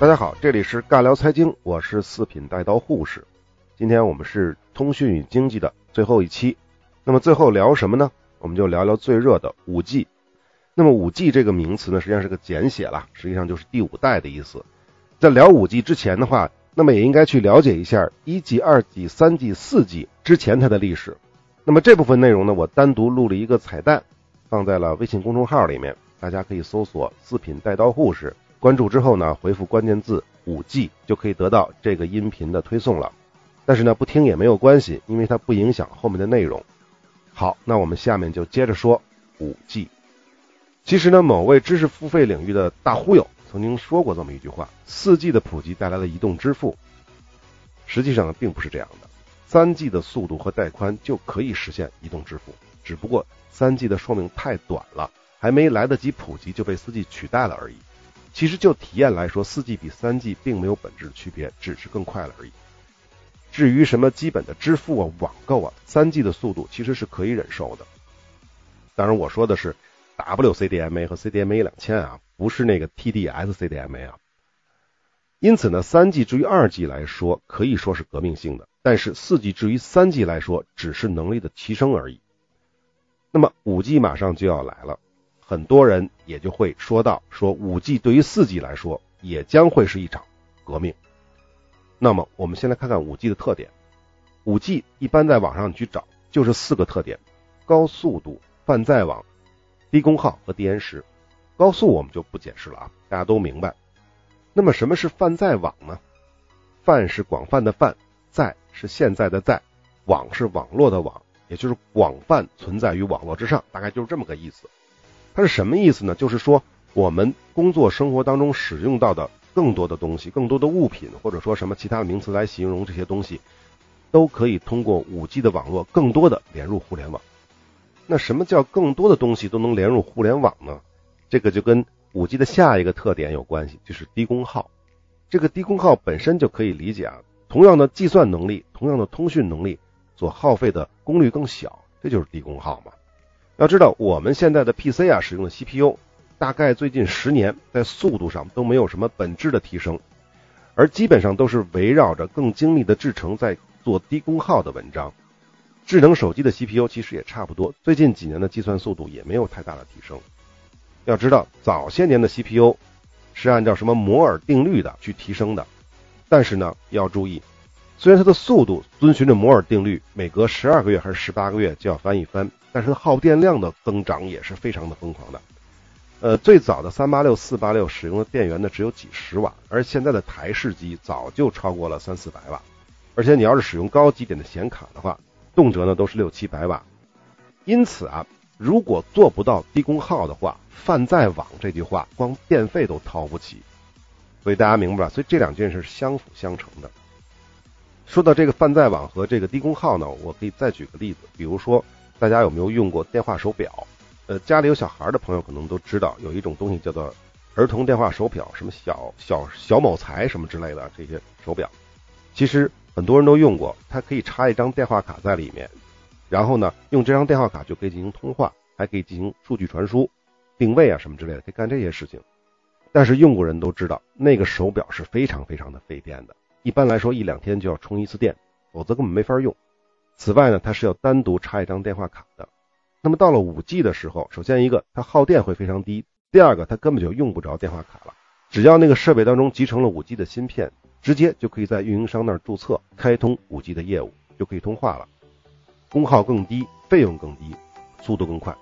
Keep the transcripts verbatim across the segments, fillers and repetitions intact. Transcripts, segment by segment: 大家好，这里是尬聊财经，我是四品带刀护士。今天我们是通讯与经济的最后一期，那么最后聊什么呢？我们就聊聊最热的 五 G。 那么 五 G 这个名词呢，实际上是个简写啦，实际上就是第五代的意思。在聊 五 G 之前的话，那么也应该去了解一下 一 G、二 G、三 G、四 G 之前它的历史。那么这部分内容呢，我单独录了一个彩蛋，放在了微信公众号里面，大家可以搜索四品带刀护士，关注之后呢，回复关键字 五 G 就可以得到这个音频的推送了。但是呢，不听也没有关系，因为它不影响后面的内容。好，那我们下面就接着说 五 G。 其实呢，某位知识付费领域的大忽悠曾经说过这么一句话， 四 G 的普及带来了移动支付。实际上呢，并不是这样的。 三 G 的速度和带宽就可以实现移动支付，只不过 三 G 的寿命太短了，还没来得及普及就被 四 G 取代了而已。其实就体验来说， 四 G 比 三 G 并没有本质的区别，只是更快了而已。至于什么基本的支付啊、网购啊 ，三 G 的速度其实是可以忍受的。当然我说的是 W C D M A 和 C D M A 两千啊，不是那个 T D S C D M A 啊。因此呢， 三 G 至于 二 G 来说可以说是革命性的，但是 四 G 至于 三 G 来说只是能力的提升而已。那么 五 G 马上就要来了，很多人也就会说到，说 五 G 对于 四 G 来说也将会是一场革命。那么我们先来看看 五 G 的特点。 五 G 一般在网上你去找就是四个特点：高速度、泛在网、低功耗和低延时。高速我们就不解释了啊，大家都明白。那么什么是泛在网呢？泛是广泛的泛，在是现在的在，网是网络的网，也就是广泛存在于网络之上，大概就是这么个意思。它是什么意思呢？就是说我们工作生活当中使用到的更多的东西，更多的物品，或者说什么其他的名词来形容这些东西，都可以通过 五 G 的网络更多的连入互联网。那什么叫更多的东西都能连入互联网呢？这个就跟 五 G 的下一个特点有关系，就是低功耗。这个低功耗本身就可以理解啊，同样的计算能力，同样的通讯能力，所耗费的功率更小，这就是低功耗嘛。要知道我们现在的 P C 啊，使用的 C P U 大概最近十年在速度上都没有什么本质的提升，而基本上都是围绕着更精密的制程在做低功耗的文章。智能手机的 C P U 其实也差不多，最近几年的计算速度也没有太大的提升。要知道早些年的 C P U 是按照什么摩尔定律的去提升的，但是呢要注意，虽然它的速度遵循着摩尔定律，每隔十二个月还是十八个月就要翻一番，但是耗电量的增长也是非常的疯狂的。呃，最早的三八六、四八六使用的电源呢只有几十瓦，而现在的台式机早就超过了三四百瓦，而且你要是使用高级点的显卡的话，动辄呢都是六七百瓦。因此啊，如果做不到低功耗的话，泛在网这句话光电费都掏不起。所以大家明白了，所以这两件事是相辅相成的。说到这个泛在网和这个低功耗呢，我可以再举个例子，比如说大家有没有用过电话手表？呃，家里有小孩的朋友可能都知道，有一种东西叫做儿童电话手表，什么小小小某才什么之类的这些手表，其实很多人都用过。它可以插一张电话卡在里面，然后呢，用这张电话卡就可以进行通话，还可以进行数据传输、定位啊什么之类的，可以干这些事情。但是用过人都知道，那个手表是非常非常的费电的，一般来说一两天就要充一次电，否则根本没法用。此外呢，它是要单独插一张电话卡的。那么到了 五 G 的时候，首先一个它耗电会非常低，第二个它根本就用不着电话卡了，只要那个设备当中集成了 五 G 的芯片，直接就可以在运营商那儿注册，开通 五 G 的业务，就可以通话了。功耗更低，费用更低，速度更快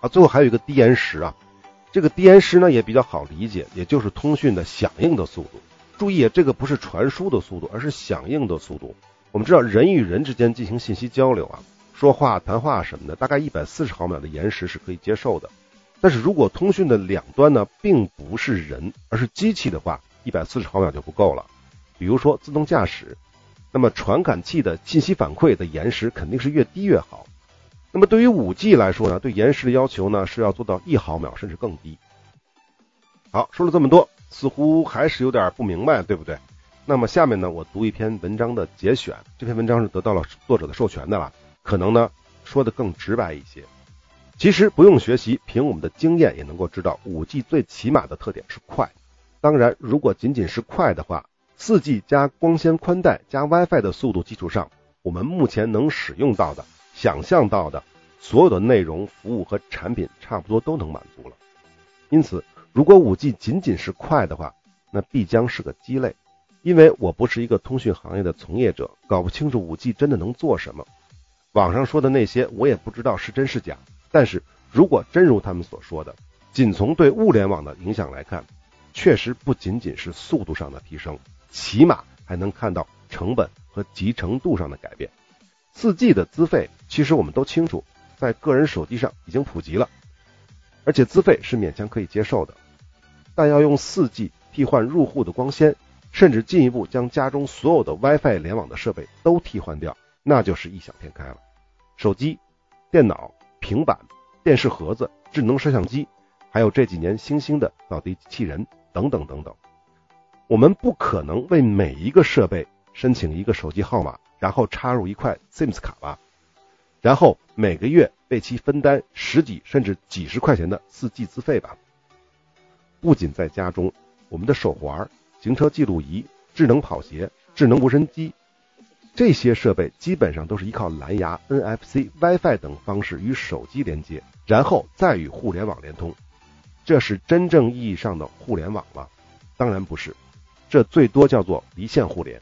啊。最后还有一个低延时啊，这个低延时呢也比较好理解，也就是通讯的响应的速度。注意啊，这个不是传输的速度，而是响应的速度。我们知道人与人之间进行信息交流啊，说话谈话什么的，大概一百四十毫秒的延时是可以接受的。但是如果通讯的两端呢并不是人而是机器的话，一百四十毫秒就不够了。比如说自动驾驶，那么传感器的信息反馈的延时肯定是越低越好。那么对于 五 G 来说呢，对延时的要求呢是要做到一毫秒甚至更低。好，说了这么多，似乎还是有点不明白，对不对？那么下面呢，我读一篇文章的节选，这篇文章是得到了作者的授权的了。可能呢说的更直白一些，其实不用学习，凭我们的经验也能够知道 五 G 最起码的特点是快。当然，如果仅仅是快的话 ，四 G 加光纤宽带加 WiFi 的速度基础上，我们目前能使用到的、想象到的所有的内容、服务和产品差不多都能满足了。因此，如果 五 G 仅仅是快的话，那必将是个鸡肋。因为我不是一个通讯行业的从业者，搞不清楚 五 G 真的能做什么。网上说的那些我也不知道是真是假，但是如果真如他们所说的，仅从对物联网的影响来看，确实不仅仅是速度上的提升，起码还能看到成本和集成度上的改变。 四 G 的资费其实我们都清楚，在个人手机上已经普及了，而且资费是勉强可以接受的，但要用 四 G 替换入户的光纤，甚至进一步将家中所有的 WiFi 联网的设备都替换掉，那就是异想天开了。手机、电脑、平板、电视盒子、智能摄像机，还有这几年新兴的扫地机器人等等等等，我们不可能为每一个设备申请一个手机号码，然后插入一块 S I M 卡吧，然后每个月为其分担十几甚至几十块钱的 四 G 资费吧。不仅在家中，我们的手环、行车记录仪、智能跑鞋、智能无人机，这些设备基本上都是依靠蓝牙、N F C、WiFi 等方式与手机连接，然后再与互联网连通。这是真正意义上的互联网吗？当然不是，这最多叫做离线互联。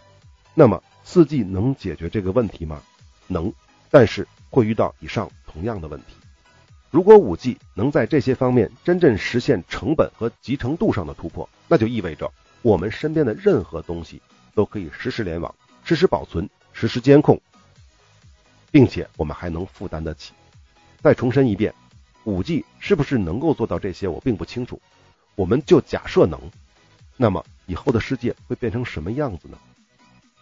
那么 四 G 能解决这个问题吗？能，但是会遇到以上同样的问题。如果 五 G 能在这些方面真正实现成本和集成度上的突破，那就意味着我们身边的任何东西都可以实时联网、实时保存、实时监控，并且我们还能负担得起。再重申一遍， 五 G 是不是能够做到这些我并不清楚，我们就假设能。那么以后的世界会变成什么样子呢？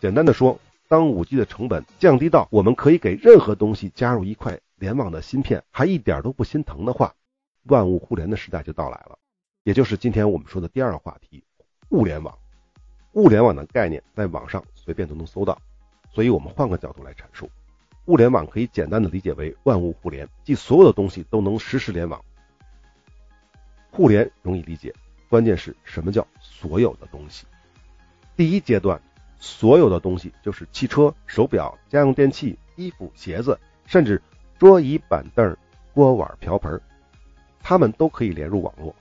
简单的说，当 五 G 的成本降低到我们可以给任何东西加入一块联网的芯片还一点都不心疼的话，万物互联的时代就到来了，也就是今天我们说的第二个话题，物联网。物联网的概念在网上随便都能搜到，所以我们换个角度来阐述。物联网可以简单的理解为万物互联，即所有的东西都能实时联网。互联容易理解，关键是什么叫所有的东西。第一阶段，所有的东西就是汽车、手表、家用电器、衣服、鞋子，甚至桌椅板凳、锅碗瓢盆，它们都可以连入网络。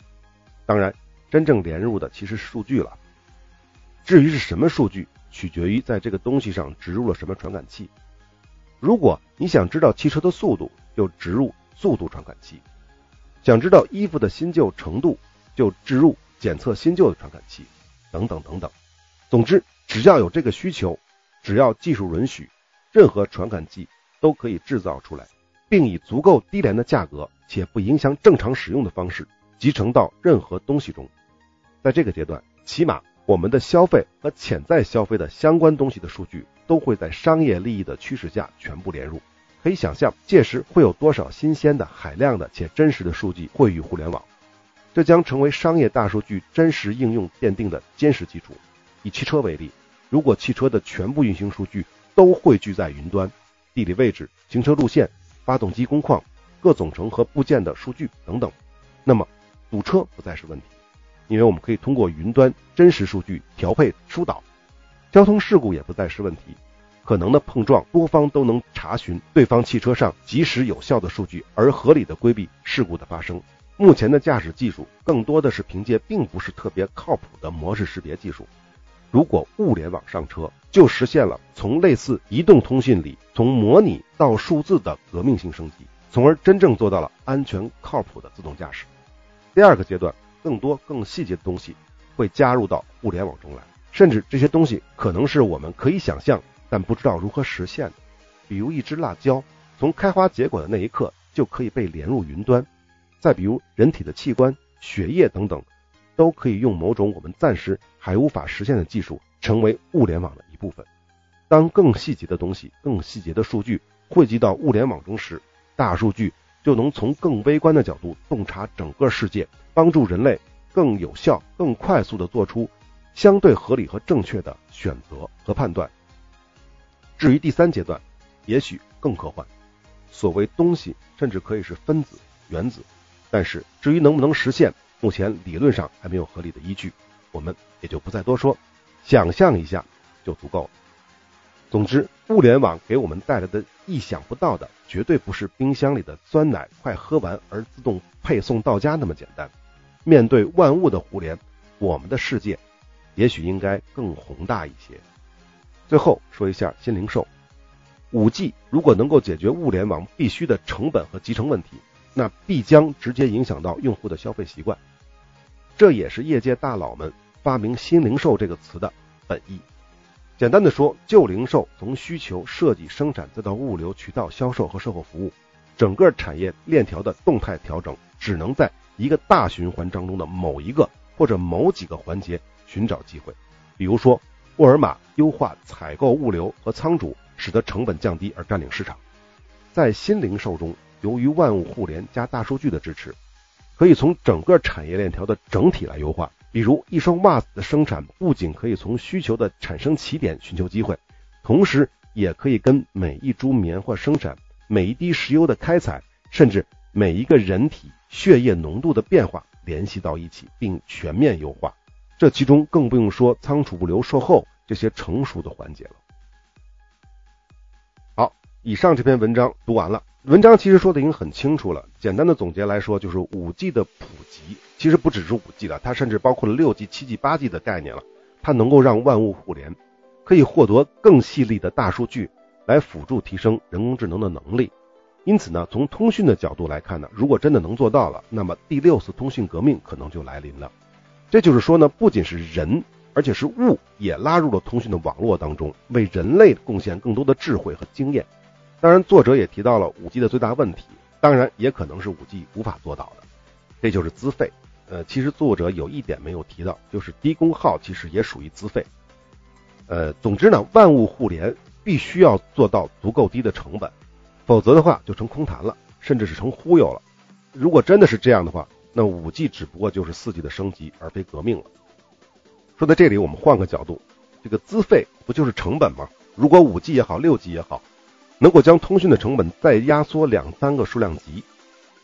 当然真正连入的其实是数据了，至于是什么数据，取决于在这个东西上植入了什么传感器。如果你想知道汽车的速度，就植入速度传感器；想知道衣服的新旧程度，就植入检测新旧的传感器，等等等等。总之，只要有这个需求，只要技术允许，任何传感器都可以制造出来，并以足够低廉的价格且不影响正常使用的方式集成到任何东西中。在这个阶段，起码我们的消费和潜在消费的相关东西的数据都会在商业利益的驱使下全部连入。可以想象，届时会有多少新鲜的、海量的且真实的数据汇于互联网，这将成为商业大数据真实应用奠定的坚实基础。以汽车为例，如果汽车的全部运行数据都汇聚在云端，地理位置、行车路线、发动机工况、各总成和部件的数据等等，那么堵车不再是问题。因为我们可以通过云端真实数据调配疏导，交通事故也不再是问题，可能的碰撞多方都能查询对方汽车上及时有效的数据，而合理的规避事故的发生。目前的驾驶技术更多的是凭借并不是特别靠谱的模式识别技术，如果物联网上车，就实现了从类似移动通信里从模拟到数字的革命性升级，从而真正做到了安全靠谱的自动驾驶。第二个阶段，更多更细节的东西会加入到互联网中来，甚至这些东西可能是我们可以想象但不知道如何实现的。比如一只辣椒，从开花结果的那一刻就可以被连入云端。再比如人体的器官、血液等等，都可以用某种我们暂时还无法实现的技术成为物联网的一部分。当更细节的东西、更细节的数据汇集到物联网中时，大数据就能从更微观的角度洞察整个世界，帮助人类更有效、更快速地做出相对合理和正确的选择和判断。至于第三阶段，也许更科幻。所谓东西，甚至可以是分子、原子，但是至于能不能实现，目前理论上还没有合理的依据。我们也就不再多说，想象一下就足够了。总之，物联网给我们带来的意想不到的，绝对不是冰箱里的酸奶快喝完而自动配送到家那么简单。面对万物的互联，我们的世界也许应该更宏大一些。最后说一下新零售。五 G 如果能够解决物联网必须的成本和集成问题，那必将直接影响到用户的消费习惯。这也是业界大佬们发明新零售这个词的本意。简单的说，旧零售从需求、设计、生产再到物流、渠道、销售和售后服务，整个产业链条的动态调整只能在一个大循环当中的某一个或者某几个环节寻找机会。比如说，沃尔玛优化采购物流和仓储，使得成本降低而占领市场。在新零售中，由于万物互联加大数据的支持，可以从整个产业链条的整体来优化。比如一双袜子的生产，不仅可以从需求的产生起点寻求机会，同时也可以跟每一株棉花生产、每一滴石油的开采，甚至每一个人体血液浓度的变化联系到一起，并全面优化。这其中更不用说仓储、物流、售后这些成熟的环节了。好，以上这篇文章读完了。文章其实说的已经很清楚了，简单的总结来说，就是 五 G 的普及其实不只是 五 G 了，它甚至包括了 六 G、七 G、八 G 的概念了。它能够让万物互联，可以获得更细粒的大数据来辅助提升人工智能的能力。因此呢，从通讯的角度来看呢，如果真的能做到了，那么第六次通讯革命可能就来临了。这就是说呢，不仅是人，而且是物也拉入了通讯的网络当中，为人类贡献更多的智慧和经验。当然，作者也提到了 五 G 的最大问题，当然也可能是 五 G 无法做到的，这就是资费。呃，其实作者有一点没有提到，就是低功耗其实也属于资费。呃，总之呢，万物互联必须要做到足够低的成本，否则的话就成空谈了，甚至是成忽悠了。如果真的是这样的话，那 五 G 只不过就是 四 G 的升级而非革命了。说到这里，我们换个角度，这个资费不就是成本吗？如果 五 G 也好， 六 G 也好，能够将通讯的成本再压缩两三个数量级，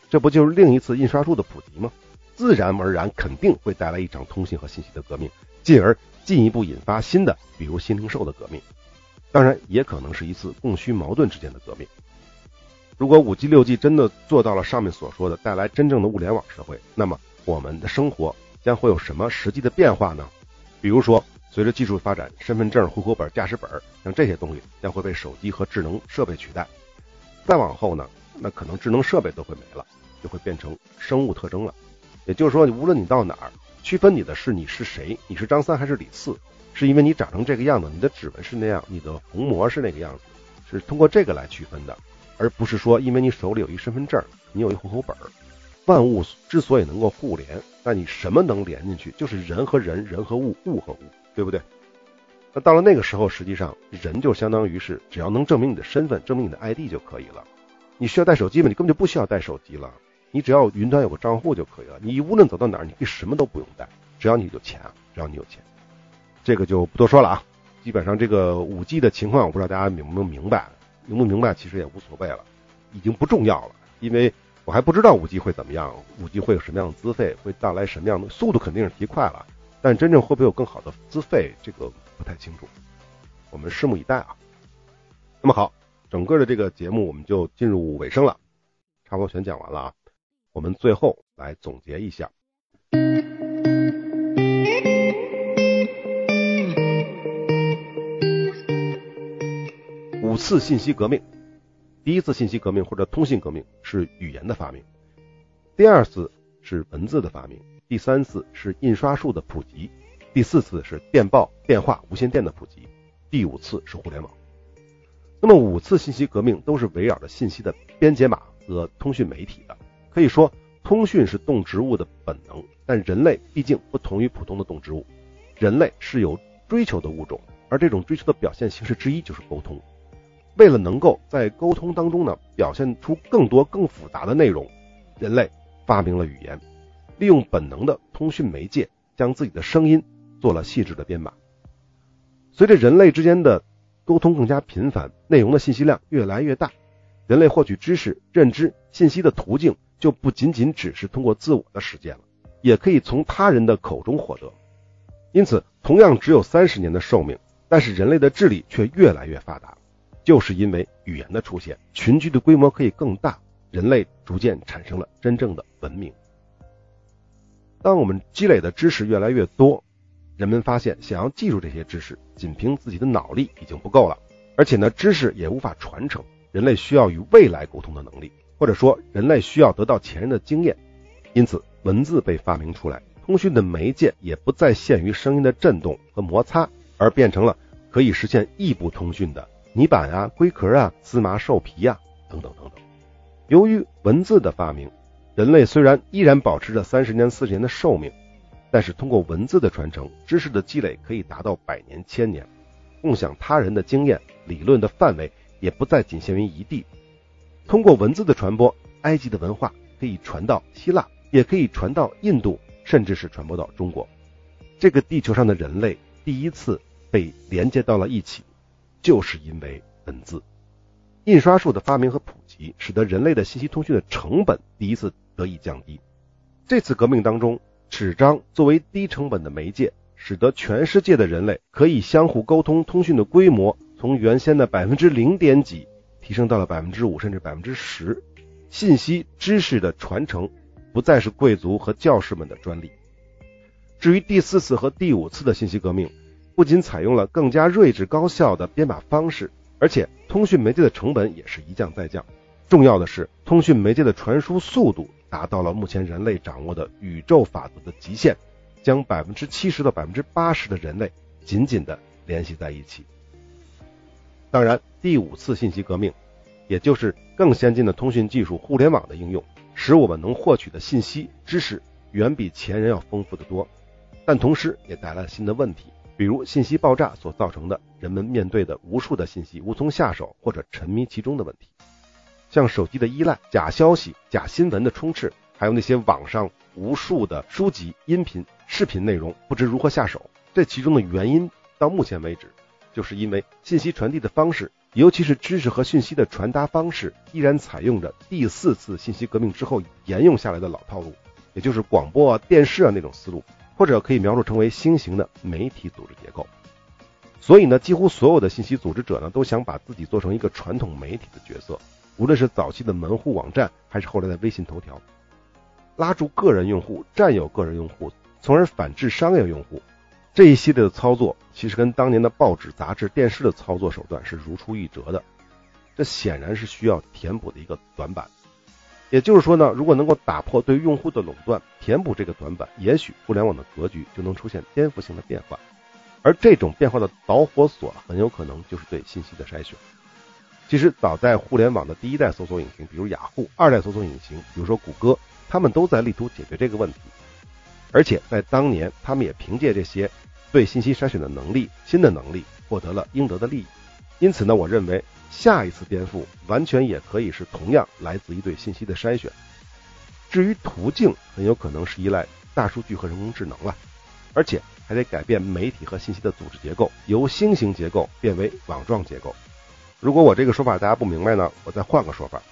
这不就是另一次印刷术的普及吗？自然而然肯定会带来一场通信和信息的革命，进而进一步引发新的，比如新零售的革命。当然也可能是一次供需矛盾之间的革命。如果 五 G、六 G 真的做到了上面所说的，带来真正的物联网社会，那么我们的生活将会有什么实际的变化呢？比如说，随着技术发展，身份证、户口本、驾驶本，像这些东西将会被手机和智能设备取代。再往后呢，那可能智能设备都会没了，就会变成生物特征了。也就是说，无论你到哪儿，区分你的是你是谁，你是张三还是李四，是因为你长成这个样子，你的指纹是那样，你的虹膜是那个样子，是通过这个来区分的，而不是说因为你手里有一身份证，你有一户口本。万物之所以能够互联，那你什么能连进去？就是人和人，人和物，物和物，对不对？那到了那个时候，实际上人就相当于是只要能证明你的身份，证明你的 I D 就可以了。你需要带手机吗？你根本就不需要带手机了，你只要云端有个账户就可以了。你无论走到哪儿，你什么都不用带，只要你有钱啊，只要你有钱。这个就不多说了啊。基本上这个 五 G 的情况，我不知道大家明不明白，明不明白其实也无所谓了，已经不重要了，因为我还不知道 五 G 会怎么样， 五 G 会有什么样的资费，会带来什么样的速度，肯定是提快了。但真正会不会有更好的资费，这个不太清楚，我们拭目以待啊。那么好，整个的这个节目我们就进入尾声了，差不多全讲完了啊。我们最后来总结一下，五次信息革命。第一次信息革命或者通信革命是语言的发明，第二次是文字的发明，第三次是印刷术的普及，第四次是电报、电话、无线电的普及，第五次是互联网。那么五次信息革命都是围绕着信息的编解码和通讯媒体的。可以说通讯是动植物的本能，但人类毕竟不同于普通的动植物，人类是有追求的物种，而这种追求的表现形式之一就是沟通。为了能够在沟通当中呢表现出更多更复杂的内容，人类发明了语言，利用本能的通讯媒介将自己的声音做了细致的编码。随着人类之间的沟通更加频繁，内容的信息量越来越大，人类获取知识、认知、信息的途径就不仅仅只是通过自我的实践了，也可以从他人的口中获得。因此同样只有三十年的寿命，但是人类的智力却越来越发达，就是因为语言的出现，群居的规模可以更大，人类逐渐产生了真正的文明。当我们积累的知识越来越多，人们发现想要记住这些知识，仅凭自己的脑力已经不够了，而且呢，知识也无法传承，人类需要与未来沟通的能力，或者说人类需要得到前人的经验。因此文字被发明出来，通讯的媒介也不再限于声音的震动和摩擦，而变成了可以实现异步通讯的泥板啊、龟壳啊、丝麻兽皮啊等等等等。由于文字的发明，人类虽然依然保持着三十年四十年的寿命，但是通过文字的传承，知识的积累可以达到百年千年，共享他人的经验，理论的范围也不再仅限于一地。通过文字的传播，埃及的文化可以传到希腊，也可以传到印度，甚至是传播到中国。这个地球上的人类第一次被连接到了一起，就是因为文字。印刷术的发明和普及，使得人类的信息通讯的成本第一次得以降低。这次革命当中，纸张作为低成本的媒介，使得全世界的人类可以相互沟通，通讯的规模从原先的 百分之零点几提升到了 百分之五 甚至 百分之十。 信息知识的传承不再是贵族和教士们的专利。至于第四次和第五次的信息革命，不仅采用了更加睿智高效的编码方式，而且通讯媒介的成本也是一降再降。重要的是，通讯媒介的传输速度达到了目前人类掌握的宇宙法则的极限，将 百分之七十 到 百分之八十 的人类紧紧地联系在一起。当然，第五次信息革命，也就是更先进的通讯技术互联网的应用，使我们能获取的信息知识远比前人要丰富得多，但同时也带来了新的问题，比如信息爆炸所造成的人们面对的无数的信息无从下手或者沉迷其中的问题，像手机的依赖、假消息、假新闻的充斥，还有那些网上无数的书籍、音频、视频内容不知如何下手。这其中的原因到目前为止，就是因为信息传递的方式，尤其是知识和讯息的传达方式，依然采用着第四次信息革命之后沿用下来的老套路，也就是广播啊、电视啊那种思路，或者可以描述成为新型的媒体组织结构。所以呢，几乎所有的信息组织者呢，都想把自己做成一个传统媒体的角色，无论是早期的门户网站，还是后来的微信头条，拉住个人用户，占有个人用户，从而反制商业用户。这一系列的操作其实跟当年的报纸、杂志、电视的操作手段是如出一辙的，这显然是需要填补的一个短板。也就是说呢，如果能够打破对用户的垄断，填补这个短板，也许互联网的格局就能出现颠覆性的变化，而这种变化的导火索很有可能就是对信息的筛选。其实早在互联网的第一代搜索引擎，比如雅虎，二代搜索引擎，比如说谷歌，他们都在力图解决这个问题，而且在当年他们也凭借这些对信息筛选的能力、新的能力，获得了应得的利益。因此呢，我认为下一次颠覆完全也可以是同样来自于对信息的筛选。至于途径，很有可能是依赖大数据和人工智能了，而且还得改变媒体和信息的组织结构，由星形结构变为网状结构。如果我这个说法大家不明白呢，我再换个说法。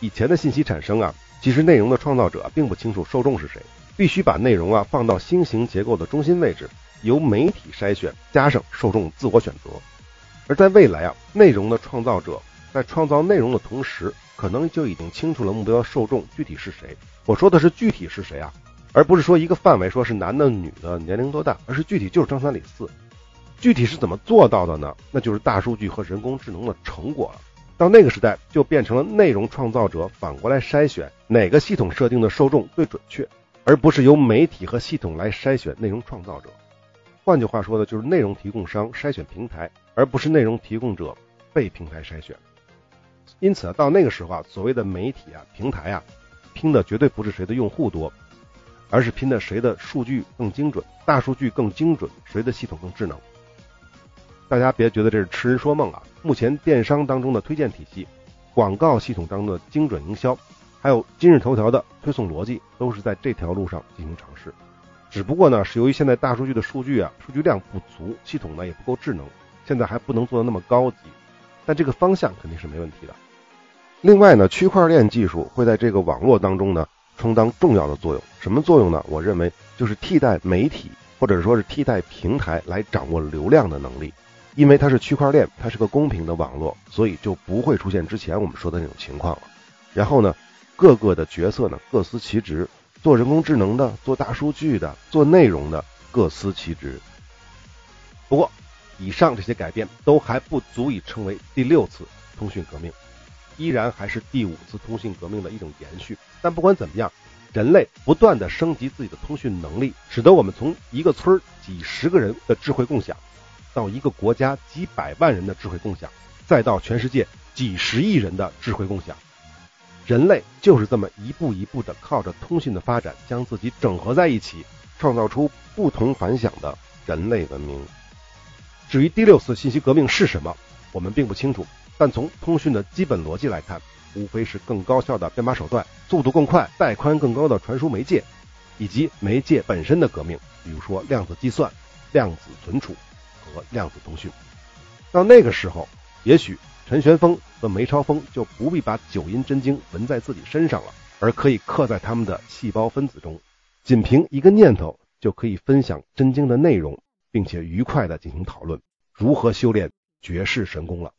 以前的信息产生啊，其实内容的创造者并不清楚受众是谁，必须把内容啊放到星形结构的中心位置，由媒体筛选，加上受众自我选择。而在未来啊，内容的创造者在创造内容的同时，可能就已经清楚了目标受众具体是谁。我说的是具体是谁啊，而不是说一个范围，说是男的、女的、年龄多大，而是具体就是张三李四。具体是怎么做到的呢？那就是大数据和人工智能的成果了。到那个时代，就变成了内容创造者反过来筛选哪个系统设定的受众最准确，而不是由媒体和系统来筛选内容创造者。换句话说呢，就是内容提供商筛选平台，而不是内容提供者被平台筛选。因此啊，到那个时候啊，所谓的媒体啊、平台啊，拼的绝对不是谁的用户多，而是拼的谁的数据更精准，大数据更精准，谁的系统更智能。大家别觉得这是痴人说梦啊，目前电商当中的推荐体系、广告系统当中的精准营销，还有今日头条的推送逻辑，都是在这条路上进行尝试。只不过呢，是由于现在大数据的数据啊数据量不足，系统呢也不够智能，现在还不能做得那么高级，但这个方向肯定是没问题的。另外呢，区块链技术会在这个网络当中呢充当重要的作用。什么作用呢？我认为就是替代媒体或者说是替代平台来掌握流量的能力。因为它是区块链，它是个公平的网络，所以就不会出现之前我们说的那种情况了。然后呢，各个的角色呢各司其职，做人工智能的，做大数据的，做内容的，各司其职。不过以上这些改变都还不足以称为第六次通讯革命，依然还是第五次通讯革命的一种延续。但不管怎么样，人类不断的升级自己的通讯能力，使得我们从一个村几十个人的智慧共享，到一个国家几百万人的智慧共享，再到全世界几十亿人的智慧共享。人类就是这么一步一步的靠着通讯的发展，将自己整合在一起，创造出不同凡响的人类文明。至于第六次信息革命是什么，我们并不清楚，但从通讯的基本逻辑来看，无非是更高效的编码手段，速度更快，带宽更高的传输媒介，以及媒介本身的革命，比如说量子计算、量子存储和量子通讯。到那个时候，也许陈玄风和梅超风就不必把九阴真经纹在自己身上了，而可以刻在他们的细胞分子中，仅凭一个念头就可以分享真经的内容，并且愉快地进行讨论如何修炼绝世神功了。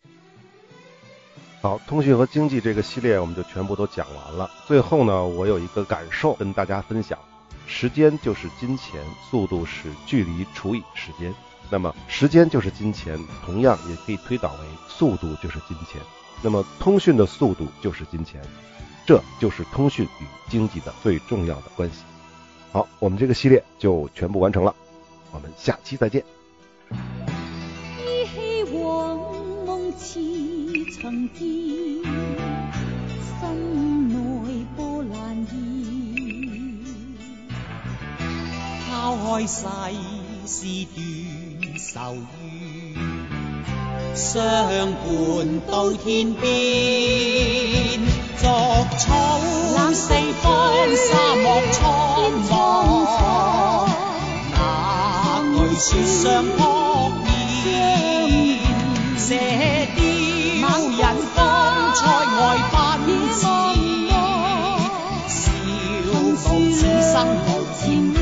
好，通讯和经济这个系列我们就全部都讲完了。最后呢，我有一个感受跟大家分享，时间就是金钱，速度是距离除以时间。那么时间就是金钱，同样也可以推导为速度就是金钱。那么通讯的速度就是金钱，这就是通讯与经济的最重要的关系。好，我们这个系列就全部完成了，我们下期再见。似曾见，心内波澜现，抛开世事断愁怨，相伴到天边。作草冷四方，沙漠苍茫，哪句说相扑面？射雕人方塞外奔驰，笑傲此生无天意。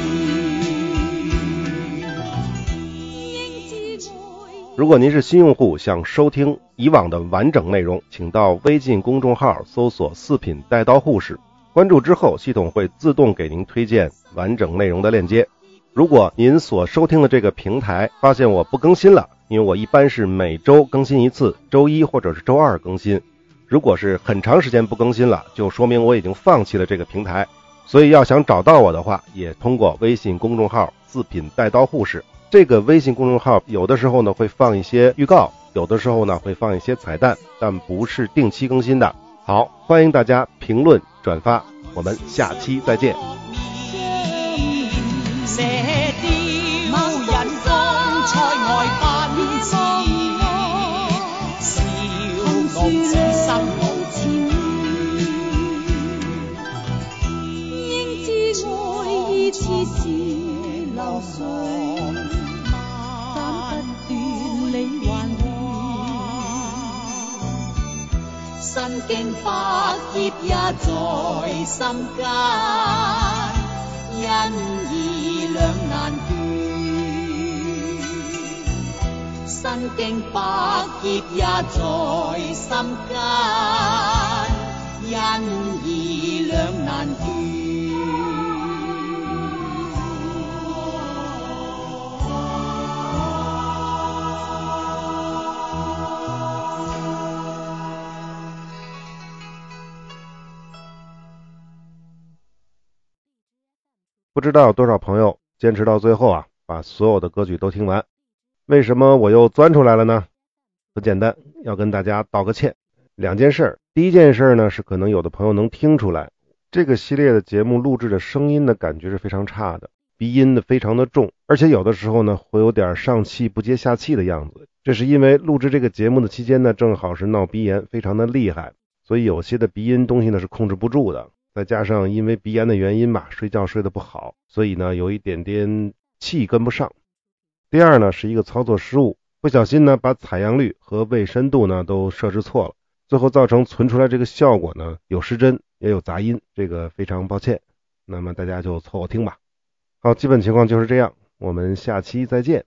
如果您是新用户，想收听以往的完整内容，请到微信公众号搜索四品带刀护士，关注之后系统会自动给您推荐完整内容的链接。如果您所收听的这个平台发现我不更新了，因为我一般是每周更新一次，周一或者是周二更新。如果是很长时间不更新了，就说明我已经放弃了这个平台。所以要想找到我的话，也通过微信公众号“四品带刀护士”。这个微信公众号有的时候呢会放一些预告，有的时候呢会放一些彩蛋，但不是定期更新的。好，欢迎大家评论转发，我们下期再见。痴痴流水，斩不断理还乱。身经百劫也在心间，因而两难断。身经百劫也在心间，因而两难断。不知道有多少朋友坚持到最后啊，把所有的歌曲都听完。为什么我又钻出来了呢？很简单，要跟大家道个歉。两件事，第一件事呢是可能有的朋友能听出来，这个系列的节目录制的声音的感觉是非常差的，鼻音的非常的重，而且有的时候呢会有点上气不接下气的样子。这是因为录制这个节目的期间呢，正好是闹鼻炎，非常的厉害，所以有些的鼻音东西呢是控制不住的。再加上因为鼻炎的原因嘛，睡觉睡得不好，所以呢有一点点气跟不上。第二呢是一个操作失误，不小心呢把采样率和位深度呢都设置错了，最后造成存出来这个效果呢有失真也有杂音，这个非常抱歉，那么大家就凑合听吧。好，基本情况就是这样，我们下期再见。